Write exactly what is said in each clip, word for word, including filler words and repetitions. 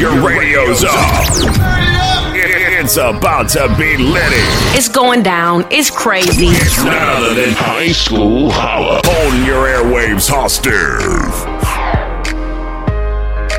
Your radio's off. It's about to be lit. It's going down. It's crazy. It's none other than High School Holla. Hold your airwaves hostage.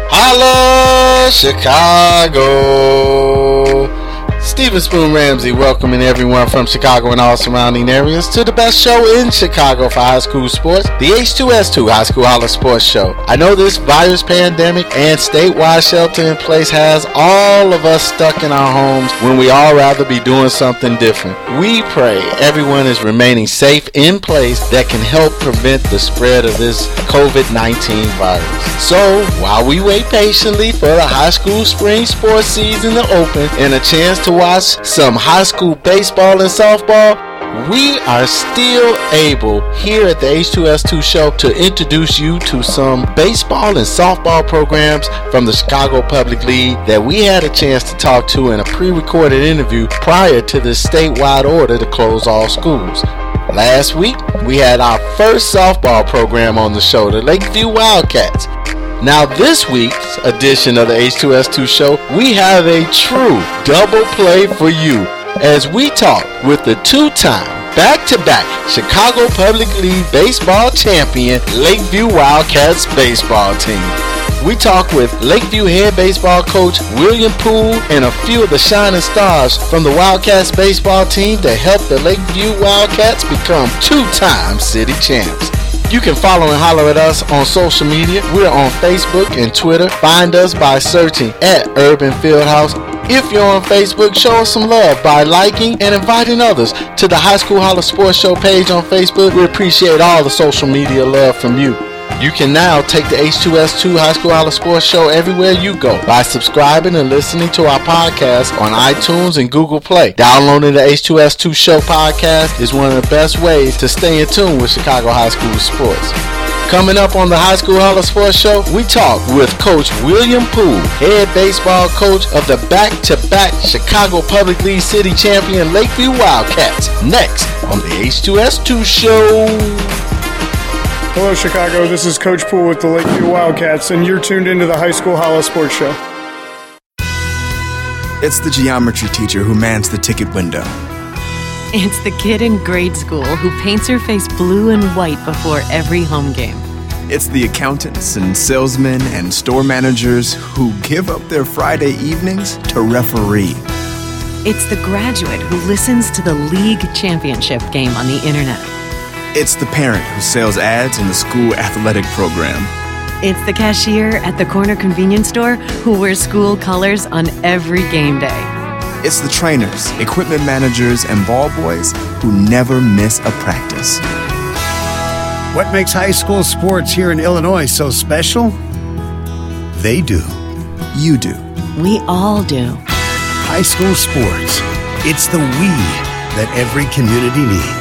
Holla, Chicago! Steven Spoon Ramsey welcoming everyone from Chicago and all surrounding areas to the best show in Chicago for high school sports, the H two S two High School Holla Sports Show. I know this virus pandemic and statewide shelter in place has all of us stuck in our homes when we all rather be doing something different. We pray everyone is remaining safe in place that can help prevent the spread of this covid nineteen virus. So, while we wait patiently for the high school spring sports season to open and a chance to watch some high school baseball and softball, we are still able here at the H two S two show to introduce you to some baseball and softball programs from the Chicago Public League that we had a chance to talk to in a pre-recorded interview prior to the statewide order to close all schools. Last week, we had our first softball program on the show, the Lakeview Wildcats. Now this week's edition of the H two S two show, we have a true double play for you as we talk with the two-time back-to-back Chicago Public League baseball champion Lakeview Wildcats baseball team. We talk with Lakeview head baseball coach William Poole and a few of the shining stars from the Wildcats baseball team that helped the Lakeview Wildcats become two-time city champs. You can follow and holler at us on social media. We're on Facebook and Twitter. Find us by searching at Urban Fieldhouse. If you're on Facebook, show us some love by liking and inviting others to the High School Holla Sports Show page on Facebook. We appreciate all the social media love from you. You can now take the H two S two High School Holla Sports Show everywhere you go by subscribing and listening to our podcast on iTunes and Google Play. Downloading the H two S two Show podcast is one of the best ways to stay in tune with Chicago high school sports. Coming up on the High School Holla Sports Show, we talk with Coach William Poole, head baseball coach of the back-to-back Chicago Public League city champion Lakeview Wildcats, next on the H two S two Show. Hello, Chicago. This is Coach Poole with the Lakeview Wildcats, and you're tuned into the High School Holla Sports Show. It's the geometry teacher who mans the ticket window. It's the kid in grade school who paints her face blue and white before every home game. It's the accountants and salesmen and store managers who give up their Friday evenings to referee. It's the graduate who listens to the league championship game on the internet. It's the parent who sells ads in the school athletic program. It's the cashier at the corner convenience store who wears school colors on every game day. It's the trainers, equipment managers, and ball boys who never miss a practice. What makes high school sports here in Illinois so special? They do. You do. We all do. High school sports. It's the we that every community needs.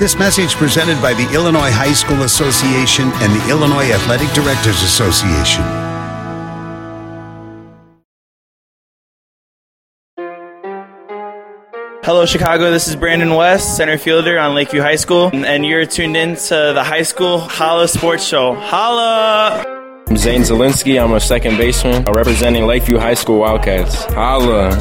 This message presented by the Illinois High School Association and the Illinois Athletic Directors Association. Hello, Chicago. This is Brandon West, center fielder on Lakeview High School, and you're tuned in to the High School Holla Sports Show. Holla! I'm Zane Zielinski. I'm a second baseman representing Lakeview High School Wildcats. Holla!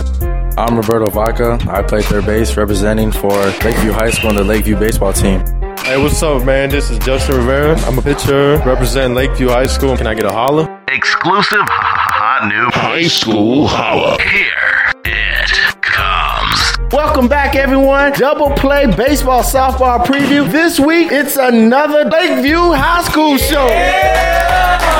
I'm Roberto Vaca. I play third base representing for Lakeview High School and the Lakeview baseball team. Hey, what's up, man? This is Justin Rivera. I'm a pitcher representing Lakeview High School. Can I get a holla? Exclusive ha ha new High School Holla. Here it comes. Welcome back, everyone. Double play baseball softball preview. This week, it's another Lakeview High School show. Yeah!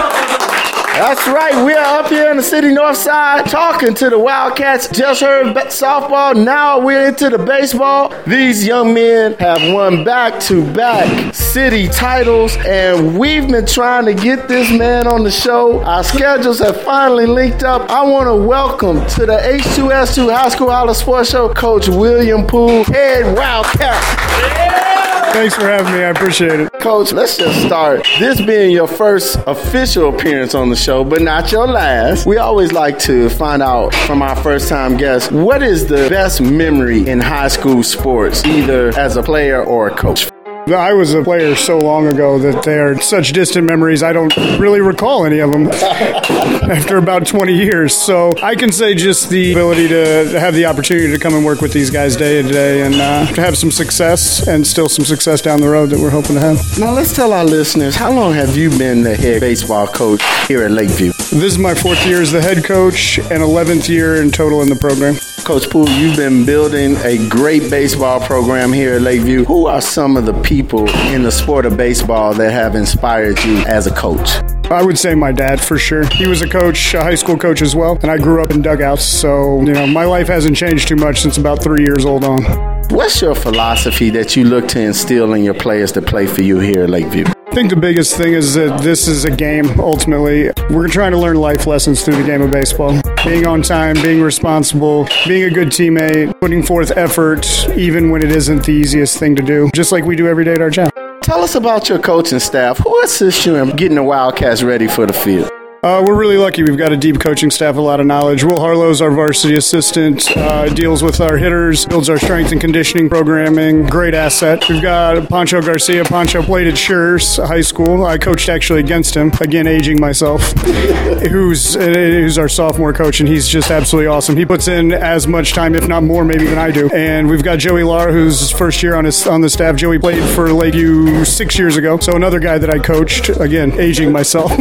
That's right, we are up here in the city north side talking to the Wildcats. Just heard softball, now we're into the baseball. These young men have won back-to-back city titles, and we've been trying to get this man on the show. Our schedules have finally linked up. I want to welcome to the H two S two High School Holla Sports Show, Coach William Poole, head Wildcat. Thanks for having me. I appreciate it. Coach, let's just start. This being your first official appearance on the show, but not your last, we always like to find out from our first-time guests, what is the best memory in high school sports, either as a player or a coach? I was a player so long ago that they are such distant memories, I don't really recall any of them after about twenty years. So I can say just the ability to have the opportunity to come and work with these guys day to day and uh, to have some success and still some success down the road that we're hoping to have. Now let's tell our listeners, how long have you been the head baseball coach here at Lakeview? This is my fourth year as the head coach and eleventh year in total in the program. Coach Poole, you've been building a great baseball program here at Lakeview. Who are some of the people in the sport of baseball that have inspired you as a coach? I would say my dad, for sure. He was a coach, a high school coach as well, and I grew up in dugouts, so you know my life hasn't changed too much since about three years old on. What's your philosophy that you look to instill in your players to play for you here at Lakeview? I think the biggest thing is that this is a game, ultimately. We're trying to learn life lessons through the game of baseball. Being on time, being responsible, being a good teammate, putting forth effort, even when it isn't the easiest thing to do, just like we do every day at our job. Tell us about your coaching staff. Who assists you in getting the Wildcats ready for the field? Uh, we're really lucky. We've got a deep coaching staff, a lot of knowledge. Will Harlow's our varsity assistant, uh, deals with our hitters, builds our strength and conditioning programming. Great asset. We've got Pancho Garcia. Pancho played at Scherz High School. I coached actually against him, again, aging myself, who's, who's our sophomore coach, and he's just absolutely awesome. He puts in as much time, if not more, maybe than I do. And we've got Joey Lara, who's first year on his on the staff. Joey played for Lakeview six years ago, so another guy that I coached, again, aging myself.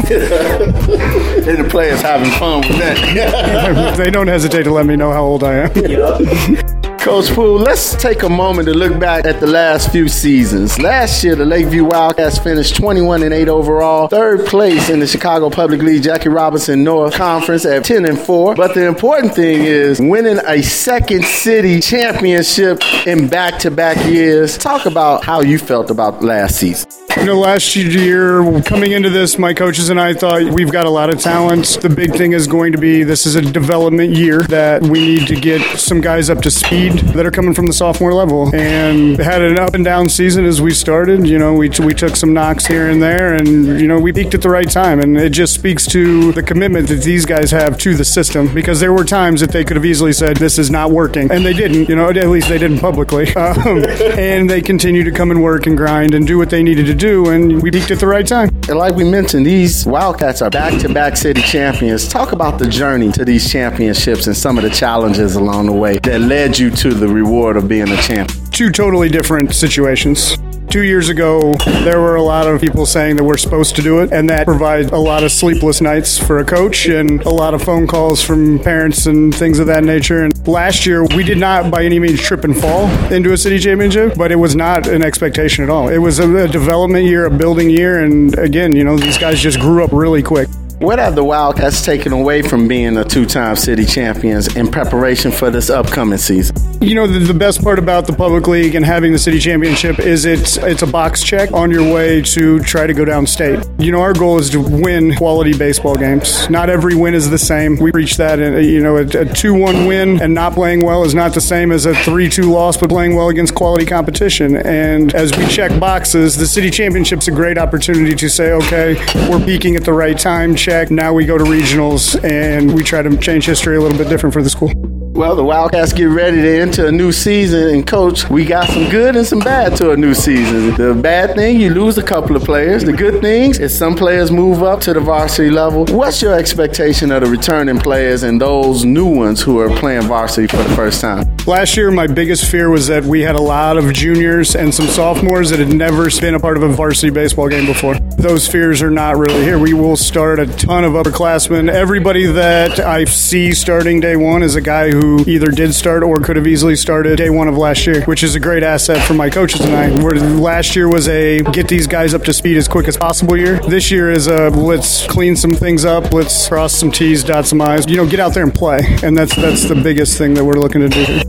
And the players having fun with that. They don't hesitate to let me know how old I am. Yeah. Coach Poole, let's take a moment to look back at the last few seasons. Last year, the Lakeview Wildcats finished twenty-one and eight overall, third place in the Chicago Public League Jackie Robinson North Conference at ten and four. But the important thing is winning a second city championship in back-to-back years. Talk about how you felt about last season. You know, last year, coming into this, my coaches and I thought we've got a lot of talent. The big thing is going to be this is a development year that we need to get some guys up to speed that are coming from the sophomore level, and had an up and down season as we started. You know, we we took some knocks here and there, and you know we peaked at the right time, and it just speaks to the commitment that these guys have to the system, because there were times that they could have easily said this is not working, and they didn't. You know, at least they didn't publicly, um, and they continue to come and work and grind and do what they needed to do, and we peaked at the right time. And like we mentioned, these Wildcats are back-to-back city champions. Talk about the journey to these championships and some of the challenges along the way that led you to to the reward of being a champ. Two totally different situations. Two years ago, there were a lot of people saying that we're supposed to do it, and that provides a lot of sleepless nights for a coach and a lot of phone calls from parents and things of that nature. And last year, we did not by any means trip and fall into a city championship, but it was not an expectation at all. It was a, a development year, a building year, and again, you know, these guys just grew up really quick. What have the Wildcats taken away from being a two-time city champions in preparation for this upcoming season? You know, the, the best part about the Public League and having the city championship is it's it's a box check on your way to try to go downstate. You know, our goal is to win quality baseball games. Not every win is the same. We reach that, and you know, a, a two one win and not playing well is not the same as a three two loss, but playing well against quality competition. And as we check boxes, the city championship's a great opportunity to say, okay, we're peaking at the right time. Now we go to regionals, and we try to change history a little bit different for the school. Well, the Wildcats get ready to enter a new season, and Coach, we got some good and some bad to a new season. The bad thing, you lose a couple of players. The good things is some players move up to the varsity level. What's your expectation of the returning players and those new ones who are playing varsity for the first time? Last year, my biggest fear was that we had a lot of juniors and some sophomores that had never been a part of a varsity baseball game before. Those fears are not really here. We will start a ton of upperclassmen. Everybody that I see starting day one is a guy who Who either did start or could have easily started day one of last year, which is a great asset for my coaches and I. Where last year was a get these guys up to speed as quick as possible year. This year is a let's clean some things up, let's cross some T's, dot some I's. You know, get out there and play, and that's that's the biggest thing that we're looking to do here.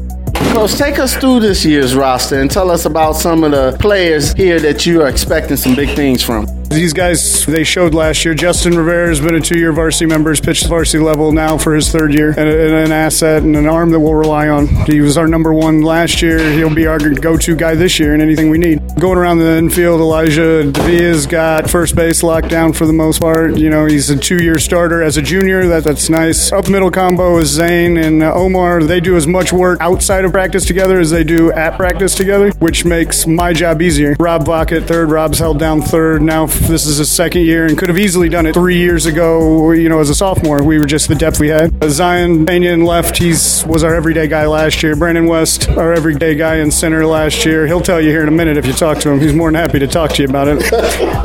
Coach, take us through this year's roster and tell us about some of the players here that you are expecting some big things from. These guys, they showed last year. Justin Rivera has been a two-year varsity member, has pitched varsity level now for his third year, and, a, and an asset and an arm that we'll rely on. He was our number one last year. He'll be our go-to guy this year in anything we need. Going around the infield, Elijah DeVia's got first base locked down for the most part. You know, he's a two-year starter as a junior. That, that's nice. Up-middle combo is Zane and uh, Omar. They do as much work outside of practice together as they do at practice together, which makes my job easier. Rob Vockett, third. Rob's held down third. Now this is his second year and could have easily done it three years ago, you know, as a sophomore. We were just the depth we had. Uh, Zion Pena in left, he's was our everyday guy last year. Brandon West, our everyday guy in center last year. He'll tell you here in a minute if you talk to him. He's more than happy to talk to you about it.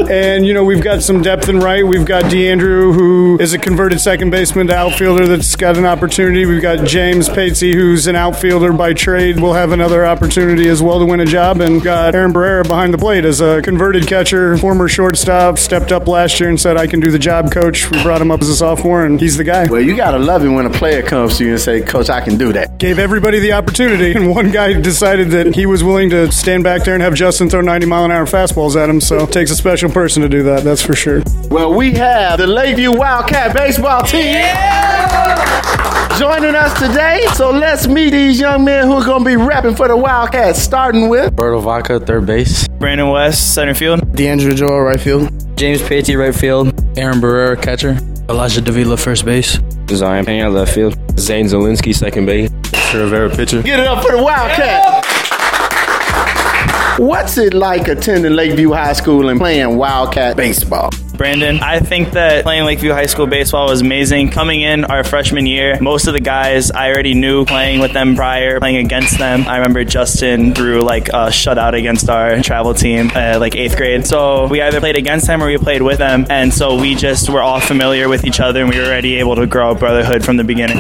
And, you know, we've got some depth in right. We've got DeAndre, who is a converted second baseman to outfielder that's got an opportunity. We've got James Patesy, who's an outfielder by trade. We'll have another opportunity as well to win a job. And got Aaron Barrera behind the plate as a converted catcher, former shortstop, stepped up last year and said, I can do the job, coach. We brought him up as a sophomore, and he's the guy. Well, you got to love it when a player comes to you and say, coach, I can do that. Gave everybody the opportunity, and one guy decided that he was willing to stand back there and have Justin throw ninety-mile-an-hour fastballs at him, so it takes a special person to do that, that's for sure. Well, we have the Lakeview Wildcat baseball team. Yeah! Joining us today, so let's meet these young men who are going to be rapping for the Wildcats, starting with Bertel Vaca, third base, Brandon West, center field, DeAndre Joel, right field, James Patesy, right field, Aaron Barrera, catcher, Elijah DeVia, first base, Zion Pena, left field, Zane Zielinski, second base, Trevor Rivera, pitcher. Get it up for the Wildcats! Yeah. What's it like attending Lakeview High School and playing Wildcat baseball? Brandon, I think that playing Lakeview High School baseball was amazing. Coming in our freshman year, most of the guys I already knew, playing with them prior, playing against them. I remember Justin threw like a shutout against our travel team uh, like eighth grade. So we either played against them or we played with them. And so we just were all familiar with each other and we were already able to grow a brotherhood from the beginning.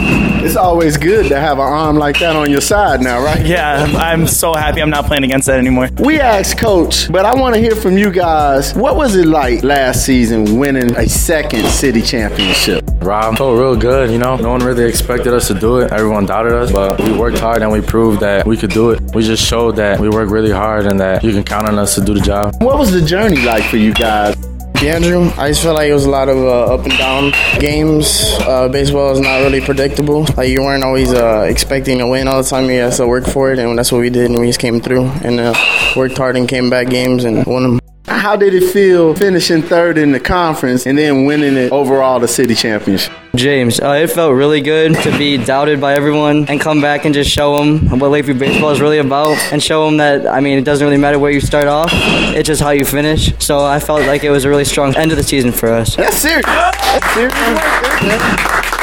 It's always good to have an arm like that on your side now, right? Yeah, I'm so happy I'm not playing against that anymore. We asked Coach, but I want to hear from you guys. What was it like last season? And winning a second city championship. Rob, felt real good, you know. No one really expected us to do it. Everyone doubted us, but we worked hard and we proved that we could do it. We just showed that we work really hard and that you can count on us to do the job. What was the journey like for you guys? Andrew, I just felt like it was a lot of uh, up and down games. Uh, baseball is not really predictable. Like you weren't always uh, expecting to win all the time. You had to work for it, and that's what we did. And we just came through and uh, worked hard and came back games and won them. How did it feel finishing third in the conference and then winning it overall the city championship? James, uh, it felt really good to be doubted by everyone and come back and just show them what Lakeview baseball is really about and show them that, I mean, it doesn't really matter where you start off. It's just how you finish. So I felt like it was a really strong end of the season for us. That's serious. That's serious. That's serious.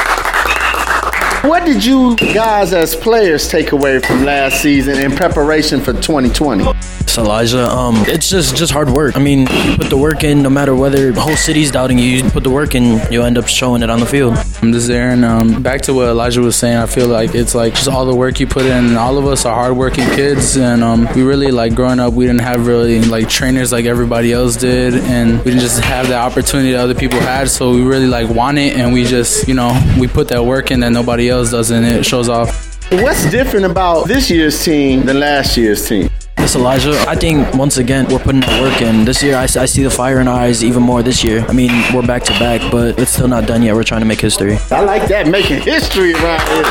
What did you guys as players take away from last season in preparation for twenty twenty? It's Elijah. Um, it's just, just hard work. I mean, you put the work in no matter whether the whole city's doubting you. You put the work in, you'll end up showing it on the field. I'm just Aaron. Um, back to what Elijah was saying, I feel like it's like just all the work you put in. All of us are hardworking kids, and um, we really, like, growing up, we didn't have really, like, trainers like everybody else did, and we didn't just have the opportunity that other people had, so we really, like, want it, and we just, you know, we put that work in that nobody else else does, and it shows off. What's different about this year's team than last year's team? It's Elijah. I think, once again, we're putting the work in. This year, I, I see the fire in our eyes even more this year. I mean, we're back-to-back, but it's still not done yet. We're trying to make history. I like that, making history around here.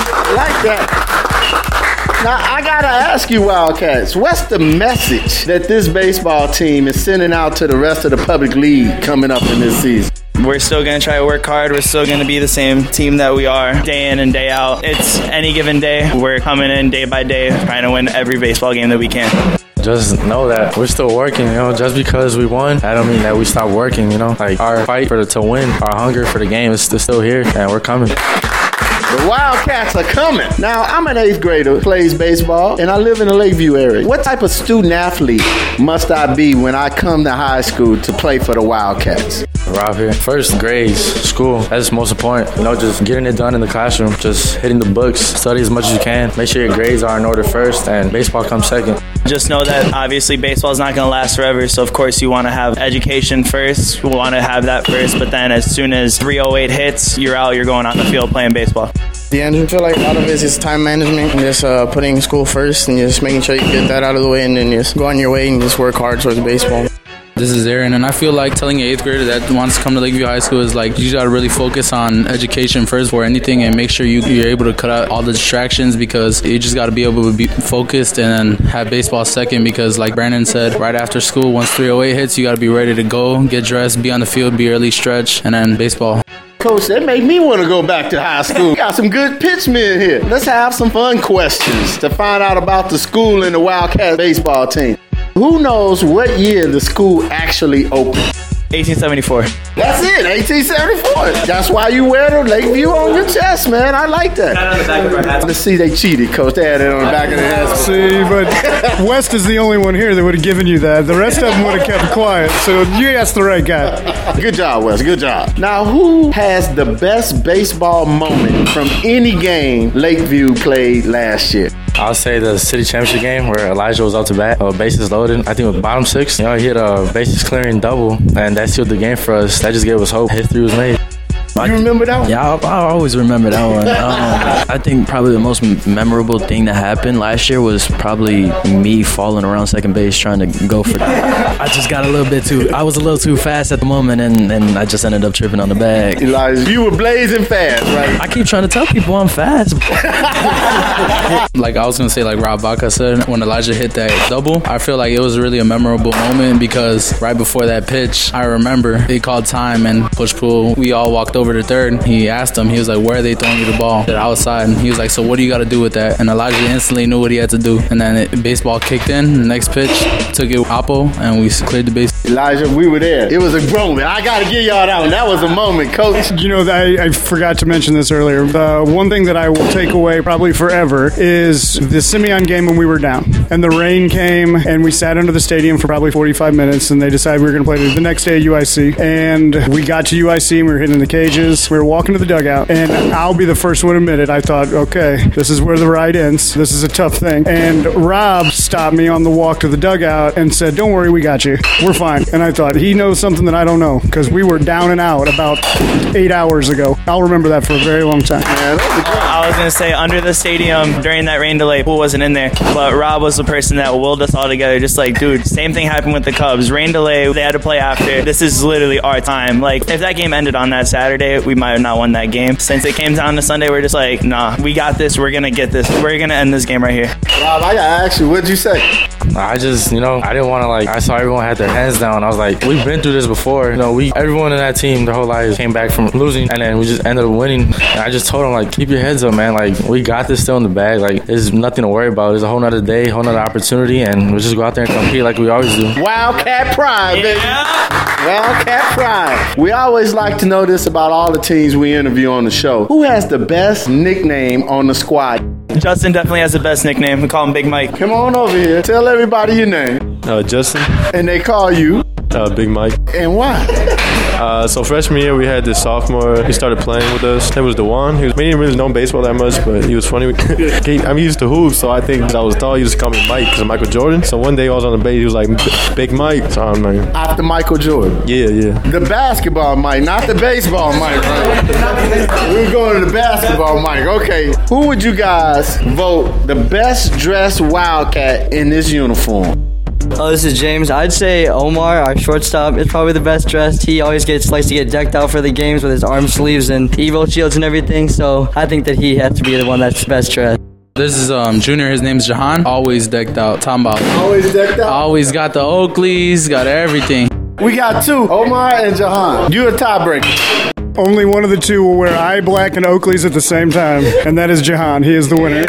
I like that. Now, I gotta ask you, Wildcats, what's the message that this baseball team is sending out to the rest of the public league coming up in this season? We're still going to try to work hard. We're still going to be the same team that we are day in and day out. It's any given day. We're coming in day by day, trying to win every baseball game that we can. Just know that we're still working, you know. Just because we won, I don't mean that we stopped working, you know. Like, our fight for the, to win, our hunger for the game is still here, and we're coming. The Wildcats are coming. Now, I'm an eighth grader, plays baseball, and I live in the Lakeview area. What type of student athlete must I be when I come to high school to play for the Wildcats? Rob here. First, grades, school. That's most important. You know, just getting it done in the classroom, just hitting the books, study as much as you can. Make sure your grades are in order first, and baseball comes second. Just know that, obviously, baseball is not going to last forever, so, of course, you want to have education first. You want to have that first, but then as soon as three oh eight hits, you're out, you're going out in the field playing baseball. DeAndre, I feel like a lot of it is time management and just uh, putting school first and just making sure you get that out of the way and then just go on your way and just work hard towards baseball. This is Aaron, and I feel like telling an eighth grader that wants to come to Lakeview High School is like, you gotta really focus on education first for anything and make sure you, you're able to cut out all the distractions, because you just gotta be able to be focused and have baseball second, because like Brandon said, right after school, once three oh eight hits, you gotta be ready to go, get dressed, be on the field, be early stretch, and then baseball. Coach, that made me want to go back to high school. Got some good pitchmen here. Let's have some fun questions to find out about the school and the Wildcats baseball team. Who knows what year the school actually opened? eighteen seventy-four. That's it, eighteen seventy-four. That's why you wear the Lakeview on your chest, man. I like that. Not on the back of our hats. Let's see, they cheated, Coach. They had it on the back of their hats. See, but West is the only one here that would have given you that. The rest of them would have kept quiet. So you asked the right guy. Good job, West. Good job. Now, who has the best baseball moment from any game Lakeview played last year? I'll say the city championship game where Elijah was out to bat, uh, bases loaded. I think it was bottom six. You know, he hit a bases clearing double, and that sealed the game for us. That just gave us hope. His three was made. You remember that one? Yeah, I, I always remember that one. Um, I think probably the most memorable thing that happened last year was probably me falling around second base trying to go for it. I just got a little bit too, I was a little too fast at the moment, and, and I just ended up tripping on the bag. Elijah, you were blazing fast, right? I keep trying to tell people I'm fast. Like I was going to say, like Rob Vockett said, when Elijah hit that double, I feel like it was really a memorable moment, because right before that pitch, I remember they called time and push-pull. We all walked over to third. He asked him, he was like, where are they throwing you the ball? They're outside. And he was like, so what do you got to do with that? And Elijah instantly knew what he had to do. And then it, baseball kicked in. The next pitch, took it Oppo, and we cleared the base. Elijah, we were there. It was a moment. I got to give y'all that one. That was a moment, Coach. You know, I, I forgot to mention this earlier. The one thing that I will take away probably forever is the Simeon game when we were down. And the rain came, and we sat under the stadium for probably forty-five minutes, and they decided we were going to play the next day at U I C. And we got to U I C, and we were hitting the cage. We were walking to the dugout, and I'll be the first one to admit it. I thought, okay, this is where the ride ends. This is a tough thing. And Rob stopped me on the walk to the dugout and said, don't worry, we got you. We're fine. And I thought, he knows something that I don't know, because we were down and out about eight hours ago. I'll remember that for a very long time. Yeah, I was going to say, under the stadium, during that rain delay, Poole wasn't in there, but Rob was the person that willed us all together. Just like, dude, same thing happened with the Cubs. Rain delay, they had to play after. This is literally our time. Like, if that game ended on that Saturday, we might have not won that game. Since it came down to Sunday, we're just like, nah, we got this. We're going to get this. We're going to end this game right here. Rob, I got to ask you, what'd you say? I just, you know, I didn't want to, like, I saw everyone had their hands down. I was like, we've been through this before. You know, we, everyone in that team, their whole lives came back from losing, and then we just ended up winning. And I just told them, like, keep your heads up, man. Like, we got this still in the bag. Like, there's nothing to worry about. There's a whole nother day, whole nother opportunity, and we'll just go out there and compete like we always do. Wildcat pride, baby. Yeah. Wildcat pride. We always like to know this about all the teams we interview on the show. Who has the best nickname on the squad? Justin definitely has the best nickname. We call him Big Mike. Come on over here. Tell everybody your name. Uh, Justin. And they call you? Uh, Big Mike. And why? Uh, so freshman year, we had this sophomore. He started playing with us. That was DeJuan. He was, we didn't really know baseball that much, but he was funny. he, I'm used to hoops, so I think that I was tall. He used to call me Mike because of Michael Jordan. So one day I was on the base. He was like, Big Mike. So I'm like, after Michael Jordan. Yeah, yeah. The basketball Mike, not the baseball Mike. Right? We're going to the basketball Mike. Okay. Who would you guys vote the best dressed Wildcat in this uniform? Oh, this is James. I'd say Omar, our shortstop, is probably the best dressed. He always gets likes to get decked out for the games with his arm sleeves and Evo shields and everything, so I think that he has to be the one that's best dressed. This is um, Junior. His name's Jahan. Always decked out. Talking about. Always decked out. Always got the Oakleys, got everything. We got two, Omar and Jahan. You a tiebreaker. Only one of the two will wear eye black and Oakleys at the same time, and that is Jahan. He is the winner.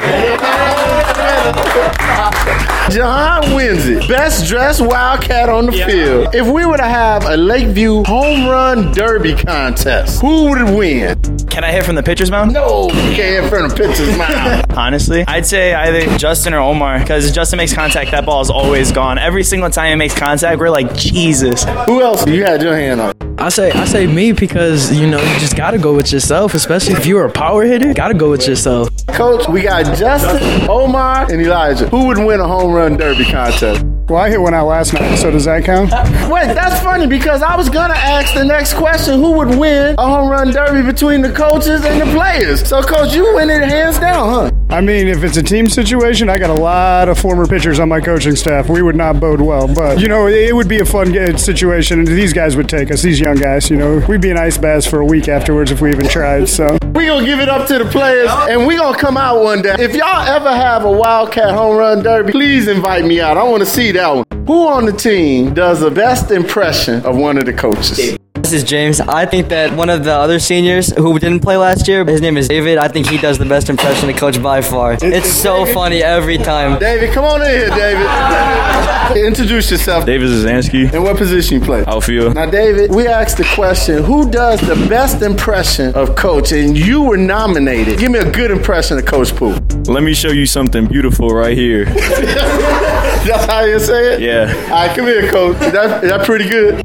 Jahan wins it. Best dressed Wildcat on the yeah. field. If we were to have a Lakeview home run derby contest, who would win? Can I hit from the pitcher's mound? No, you can't hit from the pitcher's mound. Honestly, I'd say either Justin or Omar, because Justin makes contact, that ball is always gone. Every single time he makes contact, we're like, Jesus. Who else you had your hand on? I say I say me, because, you know, you just got to go with yourself, especially if you're a power hitter. Got to go with yourself. Coach, we got Justin, Omar, and Elijah. Who would win a home run derby contest? Well, I hit one out last night, so does that count? Uh, wait, that's funny because I was going to ask the next question, who would win a home run derby between the coaches and the players? So, Coach, you win it hands down, huh? I mean, if it's a team situation, I got a lot of former pitchers on my coaching staff. We would not bode well, but, you know, it would be a fun situation. These guys would take us, these young guys, you know. We'd be in ice baths for a week afterwards if we even tried, so. We're going to give it up to the players, and we're going to come out one day. If y'all ever have a Wildcat home run derby, please invite me out. I want to see that one. Who on the team does the best impression of one of the coaches? This is James. I think that one of the other seniors who didn't play last year, his name is David. I think he does the best impression of Coach by far. It's, it's so David. funny every time. David, come on in here, David. Introduce yourself. David Zazanski. And what position you play? Outfield. Now, David, we asked the question, who does the best impression of Coach? And you were nominated. Give me a good impression of Coach Poole. Let me show you something beautiful right here. That's how you say it? Yeah. All right, come here, Coach. Is that, is that pretty good?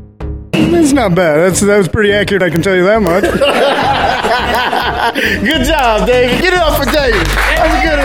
It's not bad. That's that was pretty accurate. I can tell you that much. Good job, David. Get it up for David. That's a good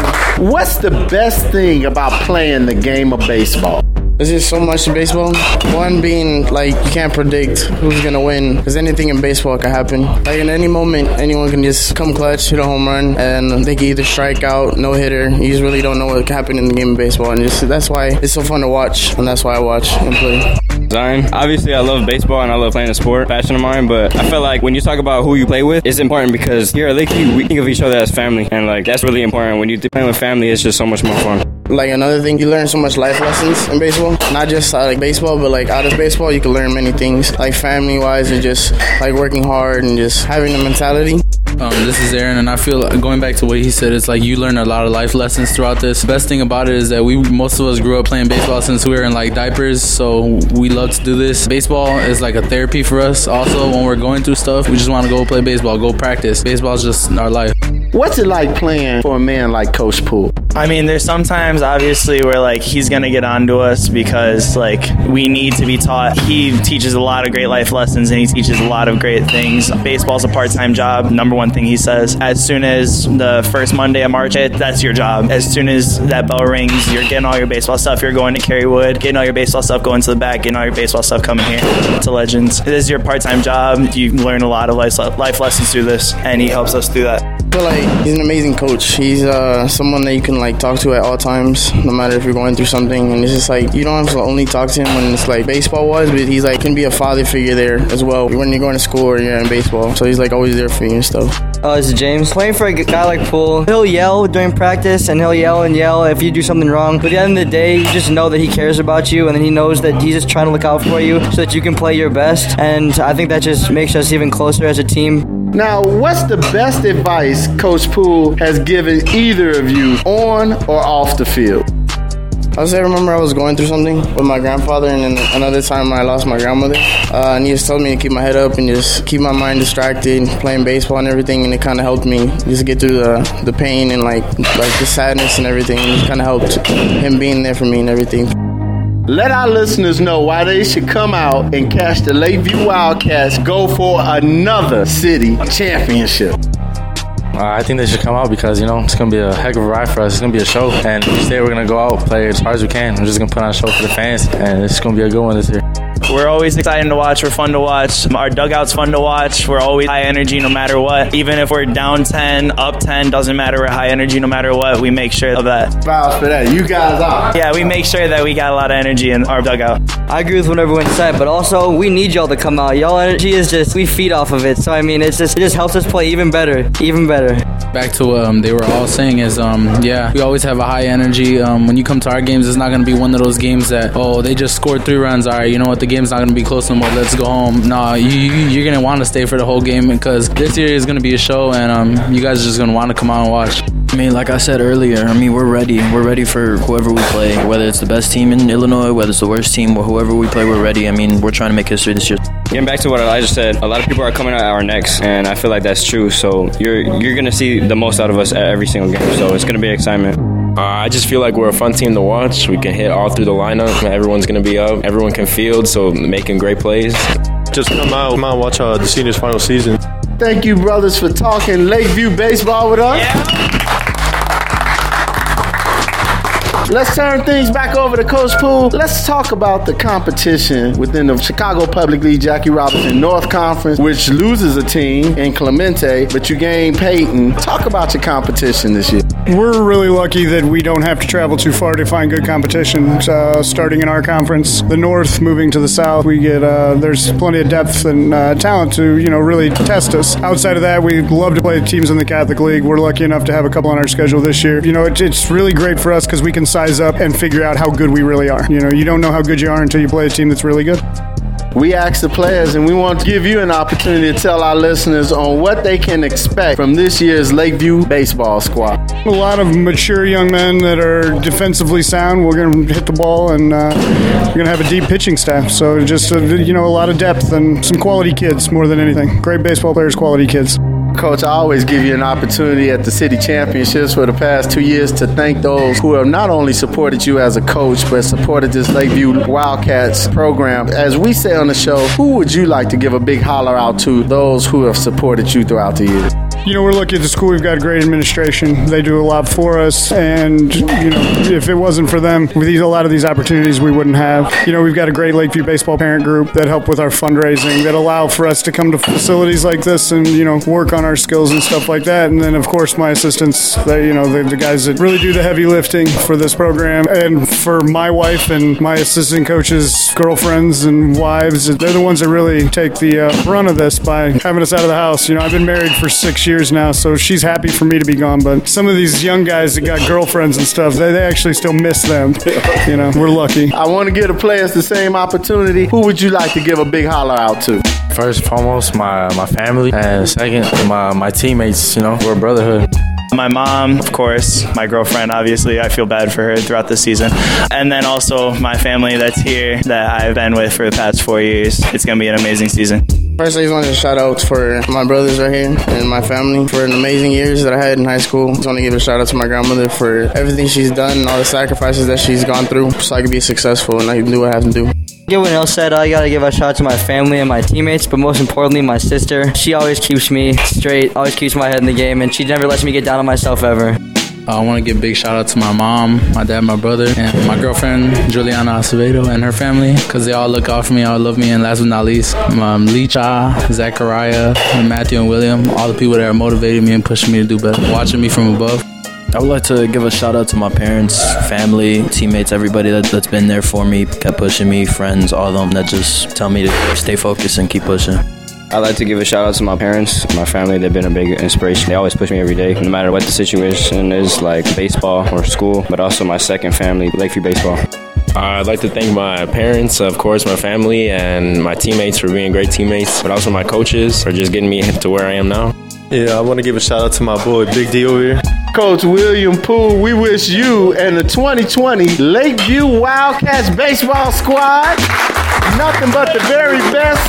impression. What's the best thing about playing the game of baseball? There's just so much to baseball. One being, like, you can't predict who's going to win, because anything in baseball can happen. Like, in any moment, anyone can just come clutch, hit a home run, and they can either strike out, no-hitter. You just really don't know what can happen in the game of baseball, and just that's why it's so fun to watch, and that's why I watch and play. Zion. Obviously, I love baseball and I love playing a sport, passion of mine, but I feel like when you talk about who you play with, it's important because here at Lakeview, we think of each other as family, and, like, that's really important. When you play with family, it's just so much more fun. Like, another thing, you learn so much life lessons in baseball. Not just out of baseball, but, like, out of baseball, you can learn many things. Like, family-wise, and just, like, working hard and just having the mentality. Um, this is Aaron, and I feel, going back to what he said, it's like you learn a lot of life lessons throughout this. The best thing about it is that we, most of us grew up playing baseball since we were in, like, diapers, so we love to do this. Baseball is like a therapy for us. Also, when we're going through stuff, we just want to go play baseball, go practice. Baseball is just our life. What's it like playing for a man like Coach Poole? I mean, there's sometimes, obviously, where, like, he's going to get on to us because, like, we need to be taught. He teaches a lot of great life lessons, and he teaches a lot of great things. Baseball's a part-time job. Number one thing he says, as soon as the first Monday of March, that's your job. As soon as that bell rings, you're getting all your baseball stuff. You're going to carry wood, getting all your baseball stuff, going to the back, getting all your baseball stuff, coming here. It's a legend. This is your part-time job. You learn a lot of life lessons through this, and he helps us through that. I feel like he's an amazing coach. He's uh, someone that you can, like, talk to at all times, no matter if you're going through something. And it's just like, you don't have to only talk to him when it's, like, baseball-wise, but he's, like, can be a father figure there as well when you're going to school or you're in baseball. So he's, like, always there for you and stuff. Uh, this is James. Playing for a guy like Poole, he'll yell during practice, and he'll yell and yell if you do something wrong. But at the end of the day, you just know that he cares about you, and then he knows that he's just trying to look out for you so that you can play your best. And I think that just makes us even closer as a team. Now, what's the best advice Coach Poole has given either of you on or off the field? I was, I remember I was going through something with my grandfather, and then another time I lost my grandmother. Uh, and he just told me to keep my head up and just keep my mind distracted, playing baseball and everything. And it kind of helped me just get through the, the pain and like like the sadness and everything. It kind of helped him being there for me and everything. Let our listeners know why they should come out and catch the Lakeview Wildcats go for another city championship. Uh, I think they should come out because, you know, it's going to be a heck of a ride for us. It's going to be a show. And each day we're going to go out, play as hard as we can. We're just going to put on a show for the fans. And it's going to be a good one this year. We're always exciting to watch. We're fun to watch. Our dugout's fun to watch. We're always high energy no matter what. Even if we're down ten, up ten, doesn't matter. We're high energy no matter what. We make sure of that. Proud for that. You guys are. Yeah, we make sure that we got a lot of energy in our dugout. I agree with what everyone said, but also we need y'all to come out. Y'all energy is just, we feed off of it. So, I mean, it's just, it just helps us play even better, even better. Back to what um, they were all saying is, um, yeah, we always have a high energy. Um, when you come to our games, it's not going to be one of those games that, oh, they just scored three runs. All right, you know what? The game's not going to be close no more. Let's go home. Nah, you, you're going to want to stay for the whole game because this year is going to be a show, and um, you guys are just going to want to come out and watch. I mean, like I said earlier, I mean, we're ready. We're ready for whoever we play, whether it's the best team in Illinois, whether it's the worst team, or whoever we play, we're ready. I mean, we're trying to make history this year. Getting back to what Elijah said, a lot of people are coming out at our necks, and I feel like that's true. So you're you're going to see the most out of us at every single game. So it's going to be excitement. Uh, I just feel like we're a fun team to watch. We can hit all through the lineup. Everyone's going to be up. Everyone can field, so making great plays. Just come out, come out watch uh, the seniors' final season. Thank you, brothers, for talking Lakeview baseball with us. Yeah. Let's turn things back over to Coach Poole. Let's talk about the competition within the Chicago Public League Jackie Robinson North Conference, which loses a team in Clemente, but you gain Payton. Talk about your competition this year. We're really lucky that we don't have to travel too far to find good competition. Uh, starting in our conference, the North, moving to the South, we get uh, there's plenty of depth and uh, talent to you know really test us. Outside of that, we love to play teams in the Catholic League. We're lucky enough to have a couple on our schedule this year. You know, it, it's really great for us because we can size up and figure out how good we really are. You know, you don't know how good you are until you play a team that's really good. We asked the players, and we want to give you an opportunity to tell our listeners on what they can expect from this year's Lakeview baseball squad. A lot of mature young men that are defensively sound. We're going to hit the ball, and uh, we're going to have a deep pitching staff. So just, uh, you know, a lot of depth and some quality kids more than anything. Great baseball players, quality kids. Coach, I always give you an opportunity at the city championships for the past two years to thank those who have not only supported you as a coach, but supported this Lakeview Wildcats program. As we say on the show, who would you like to give a big holler out to, those who have supported you throughout the years? You know, we're lucky at the school. We've got great administration. They do a lot for us, and, you know, if it wasn't for them, with these, a lot of these opportunities we wouldn't have. You know, we've got a great Lakeview baseball parent group that help with our fundraising, that allow for us to come to facilities like this and, you know, work on our skills and stuff like that. And then, of course, my assistants, they, you know, the, the guys that really do the heavy lifting for this program, and for my wife and my assistant coaches' girlfriends and wives, they're the ones that really take the uh, brunt of this by having us out of the house. You know, I've been married for six years. years now, so she's happy for me to be gone, but some of these young guys that got girlfriends and stuff, they, they actually still miss them. You know, we're lucky. I want to give the players the same opportunity. Who would you like to give a big holler out to? First and foremost, my, my family, and second, my, my teammates, you know, we're a brotherhood. My mom, of course, my girlfriend, obviously. I feel bad for her throughout the season. And then also my family that's here that I've been with for the past four years. It's going to be an amazing season. First, I just want to shout out for my brothers right here and my family for an amazing years that I had in high school. I just want to give a shout out to my grandmother for everything she's done and all the sacrifices that she's gone through so I could be successful and I can do what I have to do. Get what else said, I gotta give a shout out to my family and my teammates, but most importantly, my sister. She always keeps me straight, always keeps my head in the game, and she never lets me get down on myself ever. I want to give a big shout out to my mom, my dad, my brother, and my girlfriend, Juliana Acevedo, and her family, because they all look out for me, all love me, and last but not least, um, Lee Cha, Zachariah, and Matthew and William, all the people that are motivating me and pushing me to do better, watching me from above. I would like to give a shout out to my parents, family, teammates, everybody that, that's been there for me, kept pushing me, friends, all of them that just tell me to stay focused and keep pushing. I'd like to give a shout out to my parents, my family. They've been a big inspiration. They always push me every day, no matter what the situation is, like baseball or school, but also my second family, Lakeview Baseball. I'd like to thank my parents, of course, my family, and my teammates for being great teammates, but also my coaches for just getting me to where I am now. Yeah, I want to give a shout out to my boy, Big D over here. Coach William Poole, we wish you and the twenty twenty Lakeview Wildcats baseball squad nothing but the very best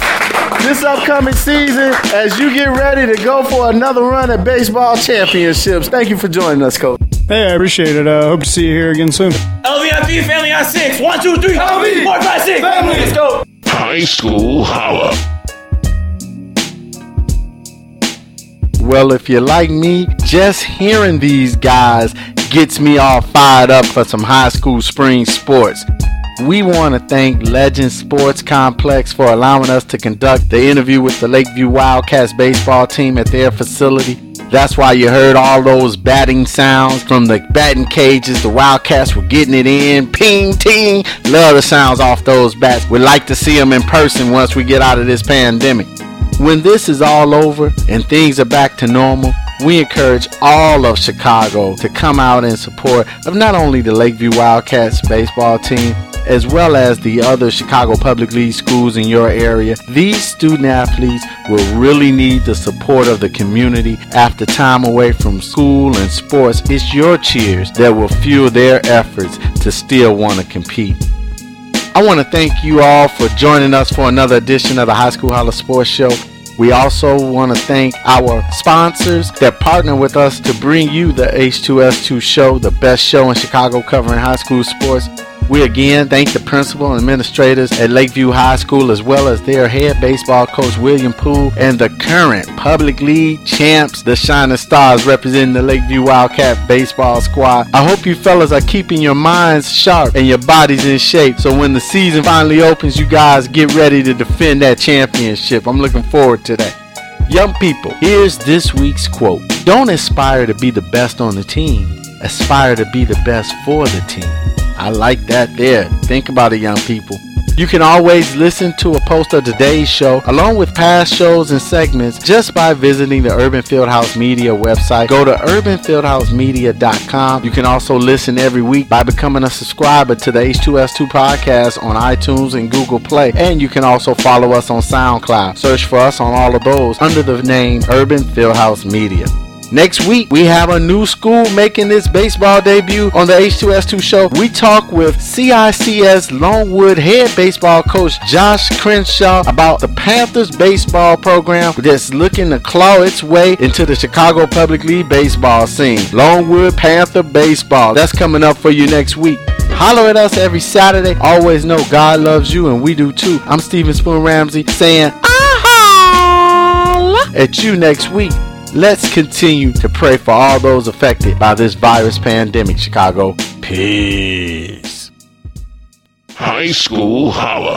this upcoming season as you get ready to go for another run at baseball championships. Thank you for joining us, Coach. Hey, I appreciate it. I uh, hope to see you here again soon. L V I P family on six. One, two, three. L V I P four, five, six. Family, let's go. High School Holla. Well, if you're like me, just hearing these guys gets me all fired up for some high school spring sports. We want to thank Legend Sports Complex for allowing us to conduct the interview with the Lakeview Wildcats baseball team at their facility. That's why you heard all those batting sounds from the batting cages. The Wildcats were getting it in. Ping, ting. Love the sounds off those bats. We'd like to see them in person once we get out of this pandemic. When this is all over and things are back to normal, we encourage all of Chicago to come out in support of not only the Lakeview Wildcats baseball team, as well as the other Chicago Public League schools in your area. These student athletes will really need the support of the community after time away from school and sports. It's your cheers that will fuel their efforts to still want to compete. I want to thank you all for joining us for another edition of the High School Holla Sports Show. We also want to thank our sponsors that partner with us to bring you the H two S two show, the best show in Chicago covering high school sports. We again thank the principal and administrators at Lakeview High School, as well as their head baseball coach William Poole and the current Public League champs, the Shining Stars, representing the Lakeview Wildcat baseball squad. I hope you fellas are keeping your minds sharp and your bodies in shape, so when the season finally opens, you guys get ready to defend that championship. I'm looking forward to that. Young people, here's this week's quote. Don't aspire to be the best on the team. Aspire to be the best for the team. I like that there. Think about it, young people. You can always listen to a post of today's show along with past shows and segments just by visiting the Urban Fieldhouse Media website. Go to urban fieldhouse media dot com. You can also listen every week by becoming a subscriber to the H two S two podcast on iTunes and Google Play. And you can also follow us on SoundCloud. Search for us on all of those under the name Urban Fieldhouse Media. Next week, we have a new school making its baseball debut on the H two S two show. We talk with C I C S Longwood head baseball coach Josh Crenshaw about the Panthers baseball program that's looking to claw its way into the Chicago Public League baseball scene. Longwood Panther baseball. That's coming up for you next week. Holler at us every Saturday. Always know God loves you and we do too. I'm Steven Spoon Ramsey saying, I holla at you next week. Let's continue to pray for all those affected by this virus pandemic, Chicago. Peace. High School Holla.